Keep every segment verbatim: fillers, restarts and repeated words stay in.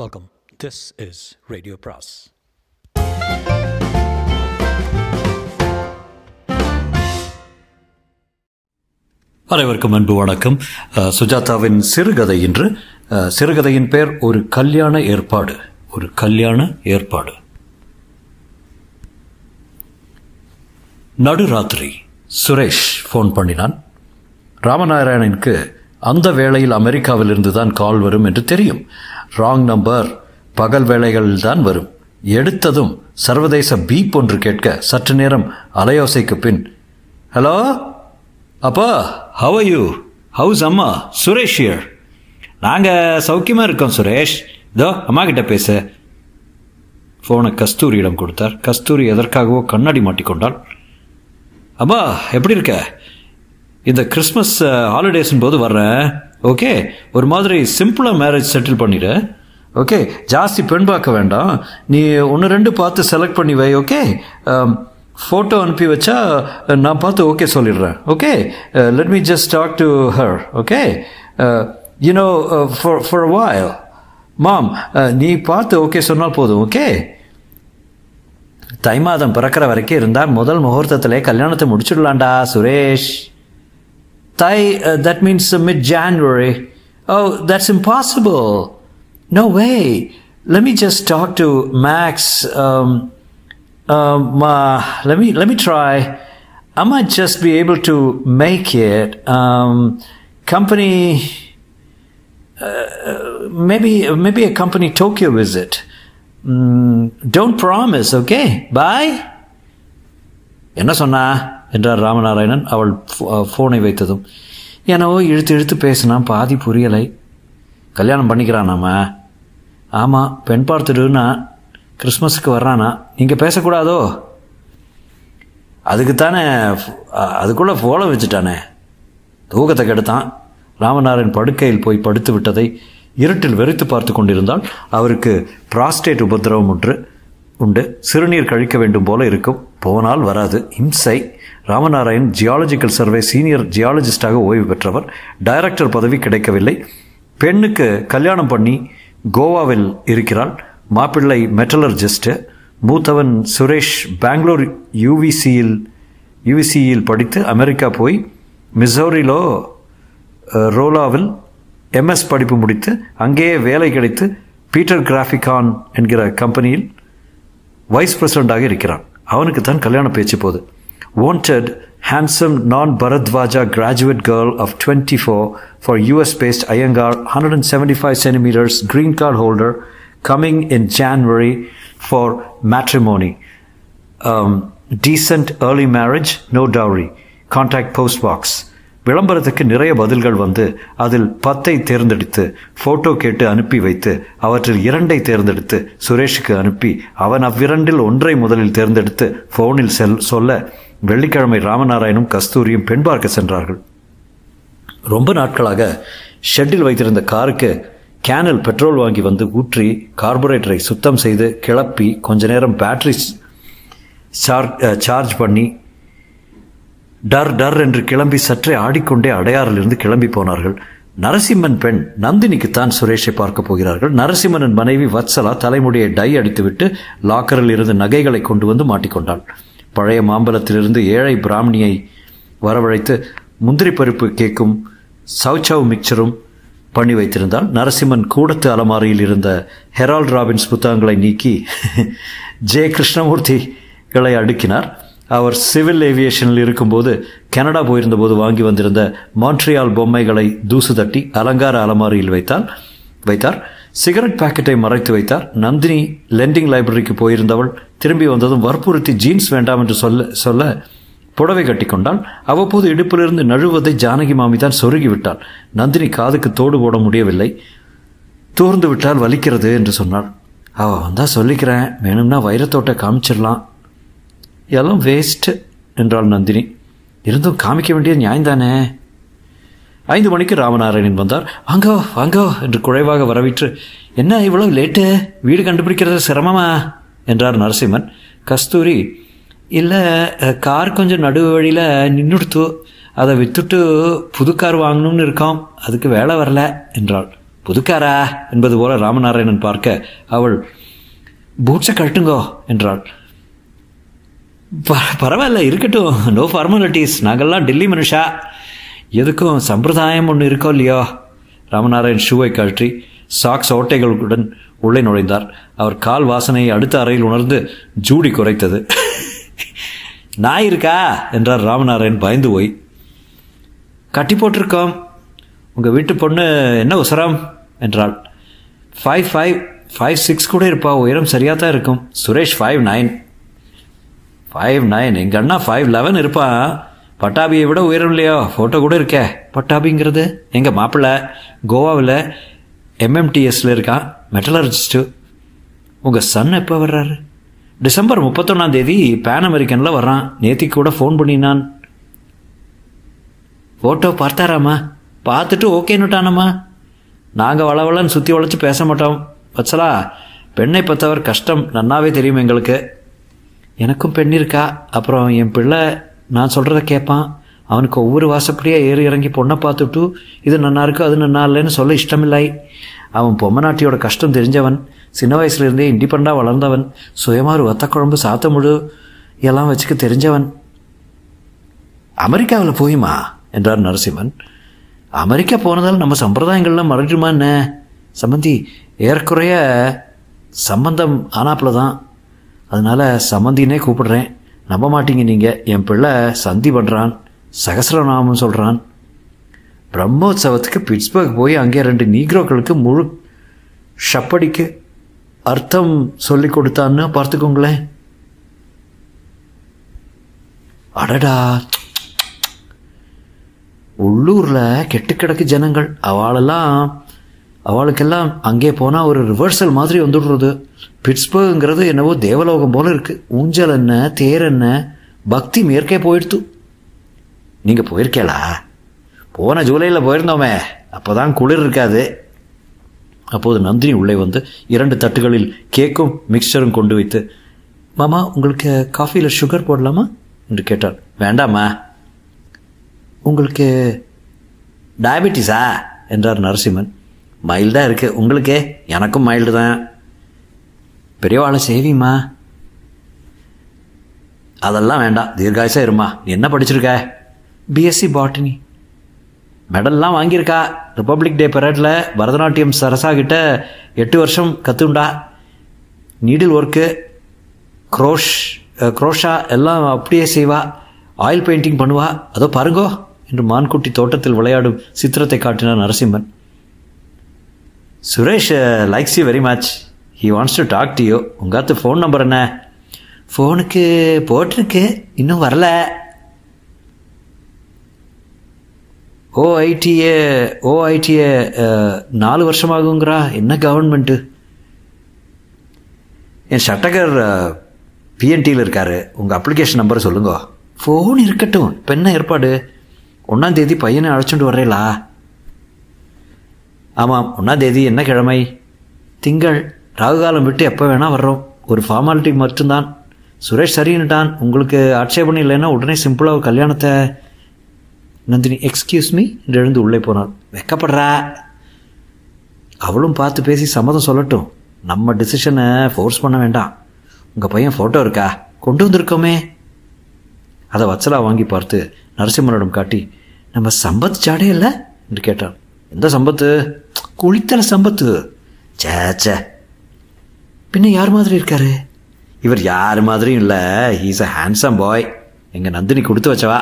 Welcome. This is radio பிராஸ். அனைவருக்கும் அன்பு வணக்கம். சுஜாதாவின் சிறுகதை இன்று. சிறுகதையின் பெயர் ஒரு கல்யாண ஏற்பாடு. ஒரு கல்யாண ஏற்பாடு. நடுராத்திரி சுரேஷ் ஃபோன் பண்ணினான். ராமநாராயணனுக்கு அந்த வேளையில் அமெரிக்காவிலிருந்து தான் கால் வரும் என்று தெரியும். ராங் நம்பர், பகல் வேளைகளில் தான் வரும். எடுத்ததும் சர்வதேச பீப் ஒன்று கேட்க சற்று நேரம் அலையோசைக்கு பின், ஹலோ அப்பா, ஹவ் ஆர் யூ, ஹவுஸ் அம்மா, சுரேஷ் ஹியர். நாங்கள் சௌக்கியமாக இருக்கோம் சுரேஷ், இதோ அம்மா கிட்ட பேச. ஃபோனை கஸ்தூரியிடம் கொடுத்தார். கஸ்தூரி எதற்காகவோ கண்ணாடி மாட்டிக்கொண்டாள். அம்மா எப்படி இருக்க? இந்த கிறிஸ்மஸ் ஹாலிடேஸின் போது வர்றேன். ஓகே, ஒரு மாதிரி சிம்பிளாக மேரேஜ் செட்டில் பண்ணிடு. ஓகே, ஜாஸ்தி பெண் பார்க்க வேண்டாம். நீ ஒன்று ரெண்டு பார்த்து செலக்ட் பண்ணி வை. ஓகே, ஃபோட்டோ அனுப்பி வச்சா நான் பார்த்து ஓகே சொல்லிடுறேன். Okay, let me just talk to her. Okay, you know for for a while. Mom, நீ பார்த்து ஓகே சொன்னால் போதும். ஓகே, தை மாதம் பிறக்கிற வரைக்கும் இருந்தால் முதல் முகூர்த்தத்திலே கல்யாணத்தை முடிச்சுடலாண்டா Suresh. Thai, uh, that means uh, mid-January. Oh, that's impossible. No way. Let me just talk to Max. Um, um, uh, let me let me try. I might just be able to make it. Um, company, uh, maybe maybe a company Tokyo visit. Mm, don't promise, okay? Bye. Enna sonna? என்றார் ராமநாராயணன் அவள் ஃபோனை வைத்ததும். எனவோ இழுத்து இழுத்து பேசினா பாதி புரியலை. கல்யாணம் பண்ணிக்கிறானாமா? ஆமாம், பெண் பார்த்துடுன்னா கிறிஸ்மஸுக்கு வர்றானா? நீங்கள் பேசக்கூடாதோ? அதுக்குத்தானே, அதுக்குள்ளே ஃபோனை வச்சுட்டானே. தூக்கத்தை கெடுத்தான். ராமநாராயணன் படுக்கையில் போய் படுத்து விட்டதை இருட்டில் வெறித்து பார்த்து கொண்டிருந்தால் அவருக்கு பிராஸ்டேட் உபதிரவம் ஒன்று உண்டு. சிறுநீர் கழிக்க வேண்டும் போல இருக்கும், போனால் வராது. இம்சை. ராமநாராயண் ஜியாலஜிக்கல் சர்வே சீனியர் ஜியாலஜிஸ்டாக ஓய்வு பெற்றவர். டைரக்டர் பதவி கிடைக்கவில்லை. பெண்ணுக்கு கல்யாணம் பண்ணி கோவாவில் இருக்கிறாள். மாப்பிள்ளை மெட்டலர்ஜிஸ்ட்டு. மூத்தவன் சுரேஷ் பெங்களூர் யூவிசியில் யூவிசியில் படித்து அமெரிக்கா போய் மிசோரிலோ ரோலாவில் எம்எஸ் படிப்பு முடித்து அங்கேயே வேலை கிடைத்து பீட்டர் கிராஃபிகான் என்கிற கம்பெனியில் வைஸ் பிரசிடண்டாக இருக்கிறான். அவனுக்கு தான் கல்யாண பேச்சு போது. Wanted, handsome, non-Bharadwaja graduate girl of twenty-four for U S-based Iyengar, one hundred seventy-five centimeters, green card holder, coming in January for matrimony. Um, decent early marriage, no dowry. Contact post box. விளம்பரத்துக்கு நிறைய பதில்கள் வந்து அதில் பத்தை தேர்ந்தெடுத்து photo கேட்டு அனுப்பி வைத்து அவற்றில் இரண்டை தேர்ந்தெடுத்து சுரேஷுக்கு அனுப்பி அவன் அவ்விரண்டில் ஒன்றை முதலில் தேர்ந்தெடுத்து ஃபோனில் செல் சொல்ல வெள்ளிக்கிழமை ராமநாராயணும் கஸ்தூரியும் பெண் பார்க்க சென்றார்கள். ரொம்ப நாட்களாக ஷெட்டில் வைத்திருந்த காருக்கு கேனில் பெட்ரோல் வாங்கி வந்து ஊற்றி கார்பரேட்டரை சுத்தம் செய்து கிளப்பி கொஞ்ச நேரம் பேட்டரி சார்ஜ் சார்ஜ் பண்ணி டர் டர் என்று கிளம்பி சற்றே ஆடிக்கொண்டே அடையாறிலிருந்து கிளம்பி போனார்கள். நரசிம்மன் பெண் நந்தினிக்குத்தான் சுரேஷை பார்க்க போகிறார்கள். நரசிம்மனின் மனைவி வத்சலா தலைமுடியை டை அடித்துவிட்டு லாக்கரில் இருந்து நகைகளை கொண்டு வந்து மாட்டிக்கொண்டாள். பழைய மாம்பலத்திலிருந்து ஏழை பிராமணியை வரவழைத்து முந்திரி பருப்பு கேக்கும் சவுச்சவ் மிக்சரும் பண்ணி வைத்திருந்தால். நரசிம்மன் கூடத்து அலமாரியில் இருந்த ஹெரால்ட் ராபின்ஸ் புத்தகங்களை நீக்கி ஜே. கிருஷ்ணமூர்த்திகளை அடுக்கினார். அவர் சிவில் ஏவியேஷனில் இருக்கும்போது கனடா போயிருந்தபோது வாங்கி வந்திருந்த மான்ட்ரியால் பொம்மைகளை தூசு தட்டி அலங்கார அலமாரியில் வைத்தால் வைத்தார். சிகரெட் பாக்கெட்டை மறைத்து வைத்தார். நந்தினி லெண்டிங் லைப்ரரிக்கு போயிருந்தவள் திரும்பி வந்ததும் வற்புறுத்தி ஜீன்ஸ் வேண்டாம் என்று சொல்ல சொல்ல புடவை கட்டி கொண்டாள். அவ்வப்போது இடுப்பிலிருந்து நழுவதை ஜானகி மாமி தான் சொருகிவிட்டாள். நந்தினி காதுக்கு தோடு போட முடியவில்லை. தூர்ந்து விட்டால் வலிக்கிறது என்று சொன்னாள். அவள் வந்தால் சொல்லிக்கிறேன், வேணும்னா வைரத்தோட்டை காமிச்சிடலாம். எல்லாம் வேஸ்ட்டு என்றாள் நந்தினி. இருந்தும் காமிக்க வேண்டிய நியாயந்தானே. ஐந்து மணிக்கு ராமநாராயணன் வந்தார். வாங்கோ வாங்கோ என்று குறைவாக வரவிற்று. என்ன இவ்வளவு லேட்டு, வீடு கண்டுபிடிக்கிறது சிரமமா என்றார் நரசிம்மன். கஸ்தூரி, இல்லை கார் கொஞ்சம் நடு வழியில் நின்றுடுத்து, அதை விற்றுட்டு புது கார் வாங்கணும்னு இருக்கோம், அதுக்கு வேலை வரல என்றாள். புதுக்காரா என்பது போல ராமநாராயணன் பார்க்க அவள், பூட்ஸை கட்டுங்கோ என்றாள். பரவாயில்ல இருக்கட்டும், நோ ஃபார்மாலிட்டிஸ், நாங்கள்லாம் டெல்லி மனுஷா, எதுக்கும் சம்பிரதாயம் ஒன்று இருக்கோ இல்லையோ. ராமநாராயண் ஷூவை கழற்றி சாக்ஸ் ஓட்டைகளுடன் உள்ளே நுழைந்தார். அவர் கால் வாசனையை அடுத்த அறையில் உணர்ந்து ஜூடி குறைத்தது. நாய் இருக்கா என்றார் ராமநாராயண் பயந்து போய். கட்டி போட்டிருக்கோம், உங்கள் வீட்டு பொண்ணு என்ன உசரம் என்றாள். ஃபைவ் ஃபைவ் ஃபைவ் சிக்ஸ் கூட இருப்பா, உயரம் சரியாக தான் இருக்கும். Suresh five nine five nine எங்கள் அண்ணா ஃபைவ் லெவன் இருப்பான். பட்டாபியை விட உயரம் இல்லையோ, ஃபோட்டோ கூட இருக்கே. பட்டாபிங்கிறது எங்கள் மாப்பிள்ளை, கோவாவில் எம்எம்டிஎஸ்ல இருக்கான், மெட்டலர்ஜிஸ்ட்டு. உங்கள் சன் எப்போ வர்றாரு? டிசம்பர் முப்பத்தொன்னாம் தேதி பேனமெரிக்கனில் வர்றான். நேத்தி கூட ஃபோன் பண்ணினான். ஃபோட்டோ பார்த்தாராம்மா? பார்த்துட்டு ஓகேன்னுட்டானம்மா. நாங்கள் வளவலன்னு சுற்றி வளைச்சி பேச மாட்டோம். வச்சலா, பெண்ணை பற்றவர் கஷ்டம் நன்னாவே தெரியும் எங்களுக்கு. எனக்கும் பெண் இருக்கா. அப்புறம் என் பிள்ளை நான் சொல்கிறத கேட்பான். அவனுக்கு ஒவ்வொரு வாசப்படியாக ஏறி இறங்கி பொண்ணை பார்த்துட்டு இது நன்னா இருக்கோ அது நன்னா இல்லைன்னு சொல்ல இஷ்டமில்லை. அவன் பொம்மநாட்டியோட கஷ்டம் தெரிஞ்சவன், சின்ன வயசுலேருந்தே இண்டிபெண்டாக வளர்ந்தவன், சுயமாக ஒரு வத்த குழம்பு சாத்த முழு எல்லாம் வச்சுக்க தெரிஞ்சவன். அமெரிக்காவில் போயுமா என்றார் நரசிம்மன். அமெரிக்கா போனதால் நம்ம சம்பிரதாயங்கள்லாம் மறைஞ்சுமா என்ன? சம்மந்தி ஏற்குறைய சம்பந்தம் ஆனாப்பில் தான், அதனால் சம்மந்தினே கூப்பிடுறேன். நம்ப மாட்டீங்க நீங்கள், என் பிள்ளை சந்தி பண்ணுறான், சகசரநாமம் சொல்கிறான். பிரம்மோத்சவத்துக்கு பிட்ஸ்பர்க் போய் அங்கே ரெண்டு நீக்ரோக்களுக்கு முழு ஷப்படிக்கு அர்த்தம் சொல்லி கொடுத்தான்னு பார்த்துக்கோங்களேன். அடடா, உள்ளூரில் கெட்டு கிடக்கு ஜனங்கள். அவளெல்லாம் அவளுக்கெல்லாம் அங்கே போனால் ஒரு ரிவர்சல் மாதிரி வந்துடுறது. பிட்ஸ்பர்க்ங்கிறது என்னவோ தேவலோகம் போல் இருக்குது. ஊஞ்சல் என்ன, தேர் என்ன, பக்தி மேற்கே போயிடுத்து. நீங்கள் போயிருக்கேளா? போன ஜூலையில் போயிருந்தோமே, அப்போ தான் குளிர் இருக்காது. அப்போது நந்தினி உள்ளே வந்து இரண்டு தட்டுகளில் கேக்கும் மிக்சரும் கொண்டு வைத்து, மாமா உங்களுக்கு காஃபியில் சுகர் போடலாமா என்று கேட்டாள். வேண்டாமா. உங்களுக்கு டயபெட்டிஸா என்றார் நரசிம்மன். மைல்டாக இருக்குது. உங்களுக்கு? எனக்கும் மைல்டு தான். பெரியவாளை சேவிமா? அதெல்லாம் வேண்டாம், தீர்காயசாக இருமா. நீ என்ன படிச்சிருக்க? BSc botany. மெடல்லாம் வாங்கியிருக்கா. ரிப்பப்ளிக் டே பரேடில் பரதநாட்டியம் சரசாகிட்ட எட்டு வருஷம் கற்றுண்டா. நீடில் ஒர்க்கு, க்ரோஷ் க்ரோஷா எல்லாம் அப்படியே செய்வா. ஆயில் பெயிண்டிங் பண்ணுவா. அதோ பாருங்கோ என்று மான்குட்டி தோட்டத்தில் விளையாடும் சித்திரத்தை காட்டினார் Narasimhan. Suresh likes you very much. He wants to talk to you. உங்காத்து ஃபோன் நம்பர் என்ன? ஃபோனுக்கு போட்டிருக்கு, இன்னும் வரல. ஓஐடிஏ ஓஐடிஏ நாலு வருஷமாகுங்கிறா. என்ன கவர்மெண்ட்டு? என் சட்டகர் பிஎன்டியில் இருக்கார். உங்கள் அப்ளிகேஷன் நம்பரை சொல்லுங்க. ஃபோன் இருக்கட்டும், இப்போ என்ன ஏற்பாடு? ஒன்றாந்தேதி பையனை அழைச்சிட்டு வர்றீங்களா? ஆமாம், ஒன்றாந்தேதி என்ன கிழமை? திங்கள். ராகுகாலம் விட்டு எப்போ வேணால் வர்றோம், ஒரு ஃபார்மாலிட்டி மட்டும்தான். சுரேஷ் சரின்னுட்டான். உங்களுக்கு ஆட்சேபணி இல்லைன்னா உடனே சிம்பிளாக கல்யாணத்தை. நந்தினி எக்ஸ்கியூஸ் மீ என்று எழுந்து உள்ளே போனாள். வெக்கப்படுறா. அவளும் பார்த்து பேசி சம்மதம் சொல்லட்டும். நம்ம டிசிஷனை ஃபோர்ஸ் பண்ண வேண்டாம். உங்கள் பையன் ஃபோட்டோ இருக்கா? கொண்டு வந்திருக்கோமே. அதை வச்சலா வாங்கி பார்த்து நரசிம்மனிடம் காட்டி, நம்ம சம்பத் ஜாடே இல்லை என்று கேட்டாள். எந்த சம்பத்து? குளித்தலை சம்பத்து. சேச்சே, பின்ன யார் மாதிரி இருக்காரு? இவர் யார் மாதிரியும் இல்லை. He's a handsome boy. எங்கள் நந்தினி கொடுத்து வச்சவா.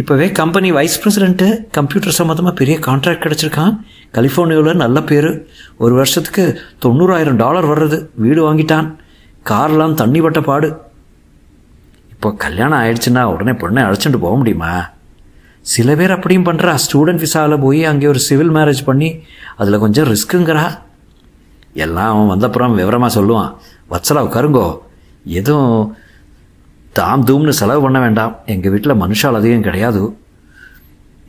இப்போவே கம்பெனி வைஸ் பிரசிடென்ட்டு, கம்ப்யூட்டர் சம்மந்தமாக பெரிய கான்ட்ராக்ட் கிடச்சிருக்கான். கலிஃபோர்னியாவில் நல்ல பேர். ஒரு வருஷத்துக்கு தொண்ணூறாயிரம் டாலர் வர்றது. வீடு வாங்கிட்டான். கார்லாம் தண்ணி பட்ட பாடு. இப்போ கல்யாணம் ஆயிடுச்சுன்னா உடனே பொண்ணை அழைச்சிட்டு போக முடியுமா? சில பேர் அப்படியும் பண்ணுறா. ஸ்டூடெண்ட் விசாவில் போய் அங்கே ஒரு சிவில் மேரேஜ் பண்ணி அதில் கொஞ்சம் ரிஸ்க்குங்கிறா. எல்லாம் அவன் வந்தப்புறம் விவரமாக சொல்லுவான். வச்சலா உட்காருங்கோ. எதுவும் தாம் தூம்னு செலவு பண்ண வேண்டாம். எங்கள் வீட்டில் மனுஷால் அதிகம் கிடையாது.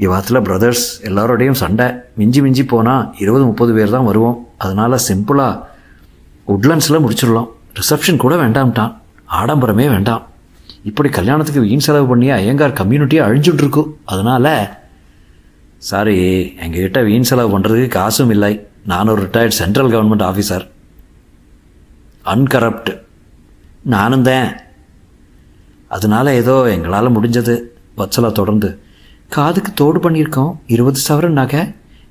இவாத்தில் பிரதர்ஸ் எல்லாரோடையும் சண்டை. மிஞ்சி மிஞ்சி போனால் இருபது முப்பது பேர் தான் வருவோம். அதனால் சிம்பிளாக உட்லண்ட்ஸில் முடிச்சிடலாம். ரிசப்ஷன் கூட வேண்டாம்ட்டான். ஆடம்பரமே வேண்டாம். இப்படி கல்யாணத்துக்கு வீண் செலவு பண்ணி ஐயங்கார் கம்யூனிட்டியாக அழிஞ்சுட்ருக்கும். அதனால் சாரி, எங்ககிட்ட வீண் செலவு பண்ணுறதுக்கு காசும் இல்லை. நான் ஒரு retired central government officer, uncorrupt. நானும் தான். அதனால் ஏதோ எங்களால் முடிஞ்சது. வச்சலா தொடர்ந்து, காதுக்கு தோடு பண்ணியிருக்கோம். இருபது சவரன் நகை,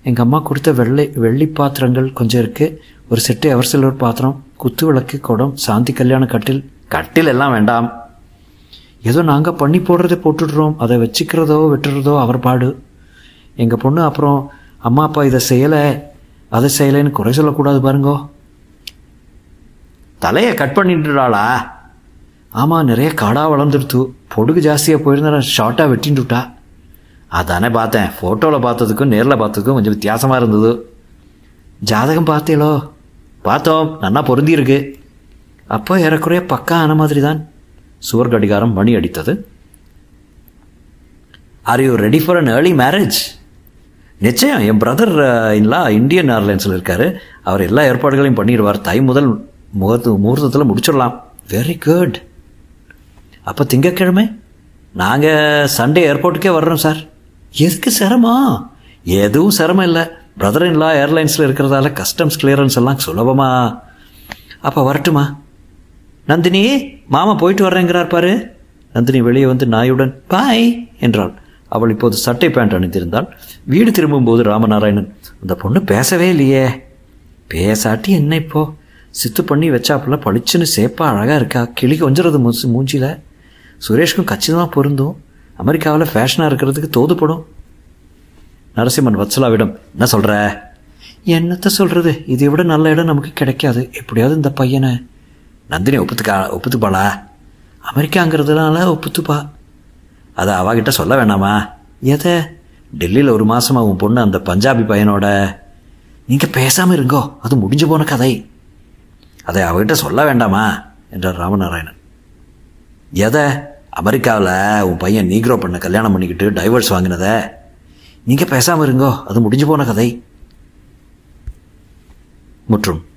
எங்கள் அம்மா கொடுத்த வெள்ளை வெள்ளி பாத்திரங்கள் கொஞ்சம் இருக்குது, ஒரு செட்டு எவர் சில்வர் பாத்திரம், குத்து விளக்கு, குடம், சாந்தி கல்யாண கட்டில். கட்டில் எல்லாம் வேண்டாம், ஏதோ நாங்கள் பண்ணி போடுறதை போட்டுடுறோம், அதை வச்சுக்கிறதோ வெட்டுறதோ அவர் பாடு. எங்கள் பொண்ணு அப்புறம் அம்மா அப்பா இதை செய்யலை அதை செய்யலைன்னு குறை சொல்லக்கூடாது பாருங்கோ. தலையை கட் பண்ணிட்டுடாளா? ஆமாம், நிறைய காடாக வளர்ந்துடுத்து, பொடுகு ஜாஸ்தியாக போயிருந்தா ஷார்ட்டாக வெட்டின்ட்டுட்டா. அதானே பார்த்தேன், ஃபோட்டோவில் பார்த்ததுக்கும் நேரில் பார்த்ததுக்கும் கொஞ்சம் வித்தியாசமாக இருந்தது. ஜாதகம் பார்த்தீங்களோ? பார்த்தோம், நன்னா பொருந்தியிருக்கு. அப்போ ஏறக்குறைய பக்கா ஆன மாதிரி தான். சுவர் கடிகாரம் மணி அடித்தது. Are you ready for an early marriage? நிச்சயம், என் பிரதர் இன்லா இந்தியன் ஏர்லைன்ஸில் இருக்கார், அவர் எல்லா ஏற்பாடுகளையும் பண்ணிடுவார். தை முதல் முகூர்த்த முகூர்த்தத்தில் முடிச்சிடலாம். Very good. அப்போ திங்கக்கிழமை நாங்கள் சண்டே ஏர்போர்ட்டுக்கே வர்றோம் சார். எதுக்கு சிரமா? எதுவும் சிரமம் இல்லை, பிரதர் இன்லா ஏர்லைன்ஸில் இருக்கிறதால கஸ்டம்ஸ் கிளியரன்ஸ் எல்லாம் சுலபமாக. அப்போ வரட்டுமா? நந்தினி, மாமா போயிட்டு வர்றேங்கிறார் பாரு. நந்தினி வெளியே வந்து நாயுடன் பாய் என்றாள். அவள் இப்போது சட்டை பேண்ட் அணிந்திருந்தாள். வீடு திரும்பும்போது ராமநாராயணன், அந்த பொண்ணு பேசவே இல்லையே. பேசாட்டி என்ன, இப்போ சித்து பண்ணி வச்சாப்புல பளிச்சுன்னு சேப்பா அழகாக இருக்கா, கிளி கொஞ்சிறது மூச்சு மூஞ்சியில். சுரேஷ்க்கும் கச்சிதமாக பொருந்தும், அமெரிக்காவில் ஃபேஷனாக இருக்கிறதுக்கு தோதுப்படும். நரசிம்மன் வத்சலாவிடம், என்ன சொல்கிற? என்னத்தை சொல்கிறது, இதை விட நல்ல இடம் நமக்கு கிடைக்காது, எப்படியாவது இந்த பையனை. நந்தினி ஒப்புத்துக்கா ஒப்புத்துப்பாளா? அமெரிக்காங்கிறதுனால ஒப்புத்துப்பா. அதை அவகிட்ட சொல்ல வேணாமா? எதை? டெல்லியில் ஒரு மாதமாக உன் பொண்ணு அந்த பஞ்சாபி பையனோட. நீங்கள் பேசாமல் இருங்கோ, அது முடிஞ்சு போன கதை, அதை அவகிட்ட சொல்ல வேண்டாமா என்றார் ராமநாராயணன். எதை? அமெரிக்காவில் உன் பையன் நீக்ரோ பண்ண கல்யாணம் பண்ணிக்கிட்டு டைவர்ஸ் வாங்கினதை. நீங்கள் பேசாமல் இருங்கோ, அது முடிஞ்சு போன கதை. முற்றும்.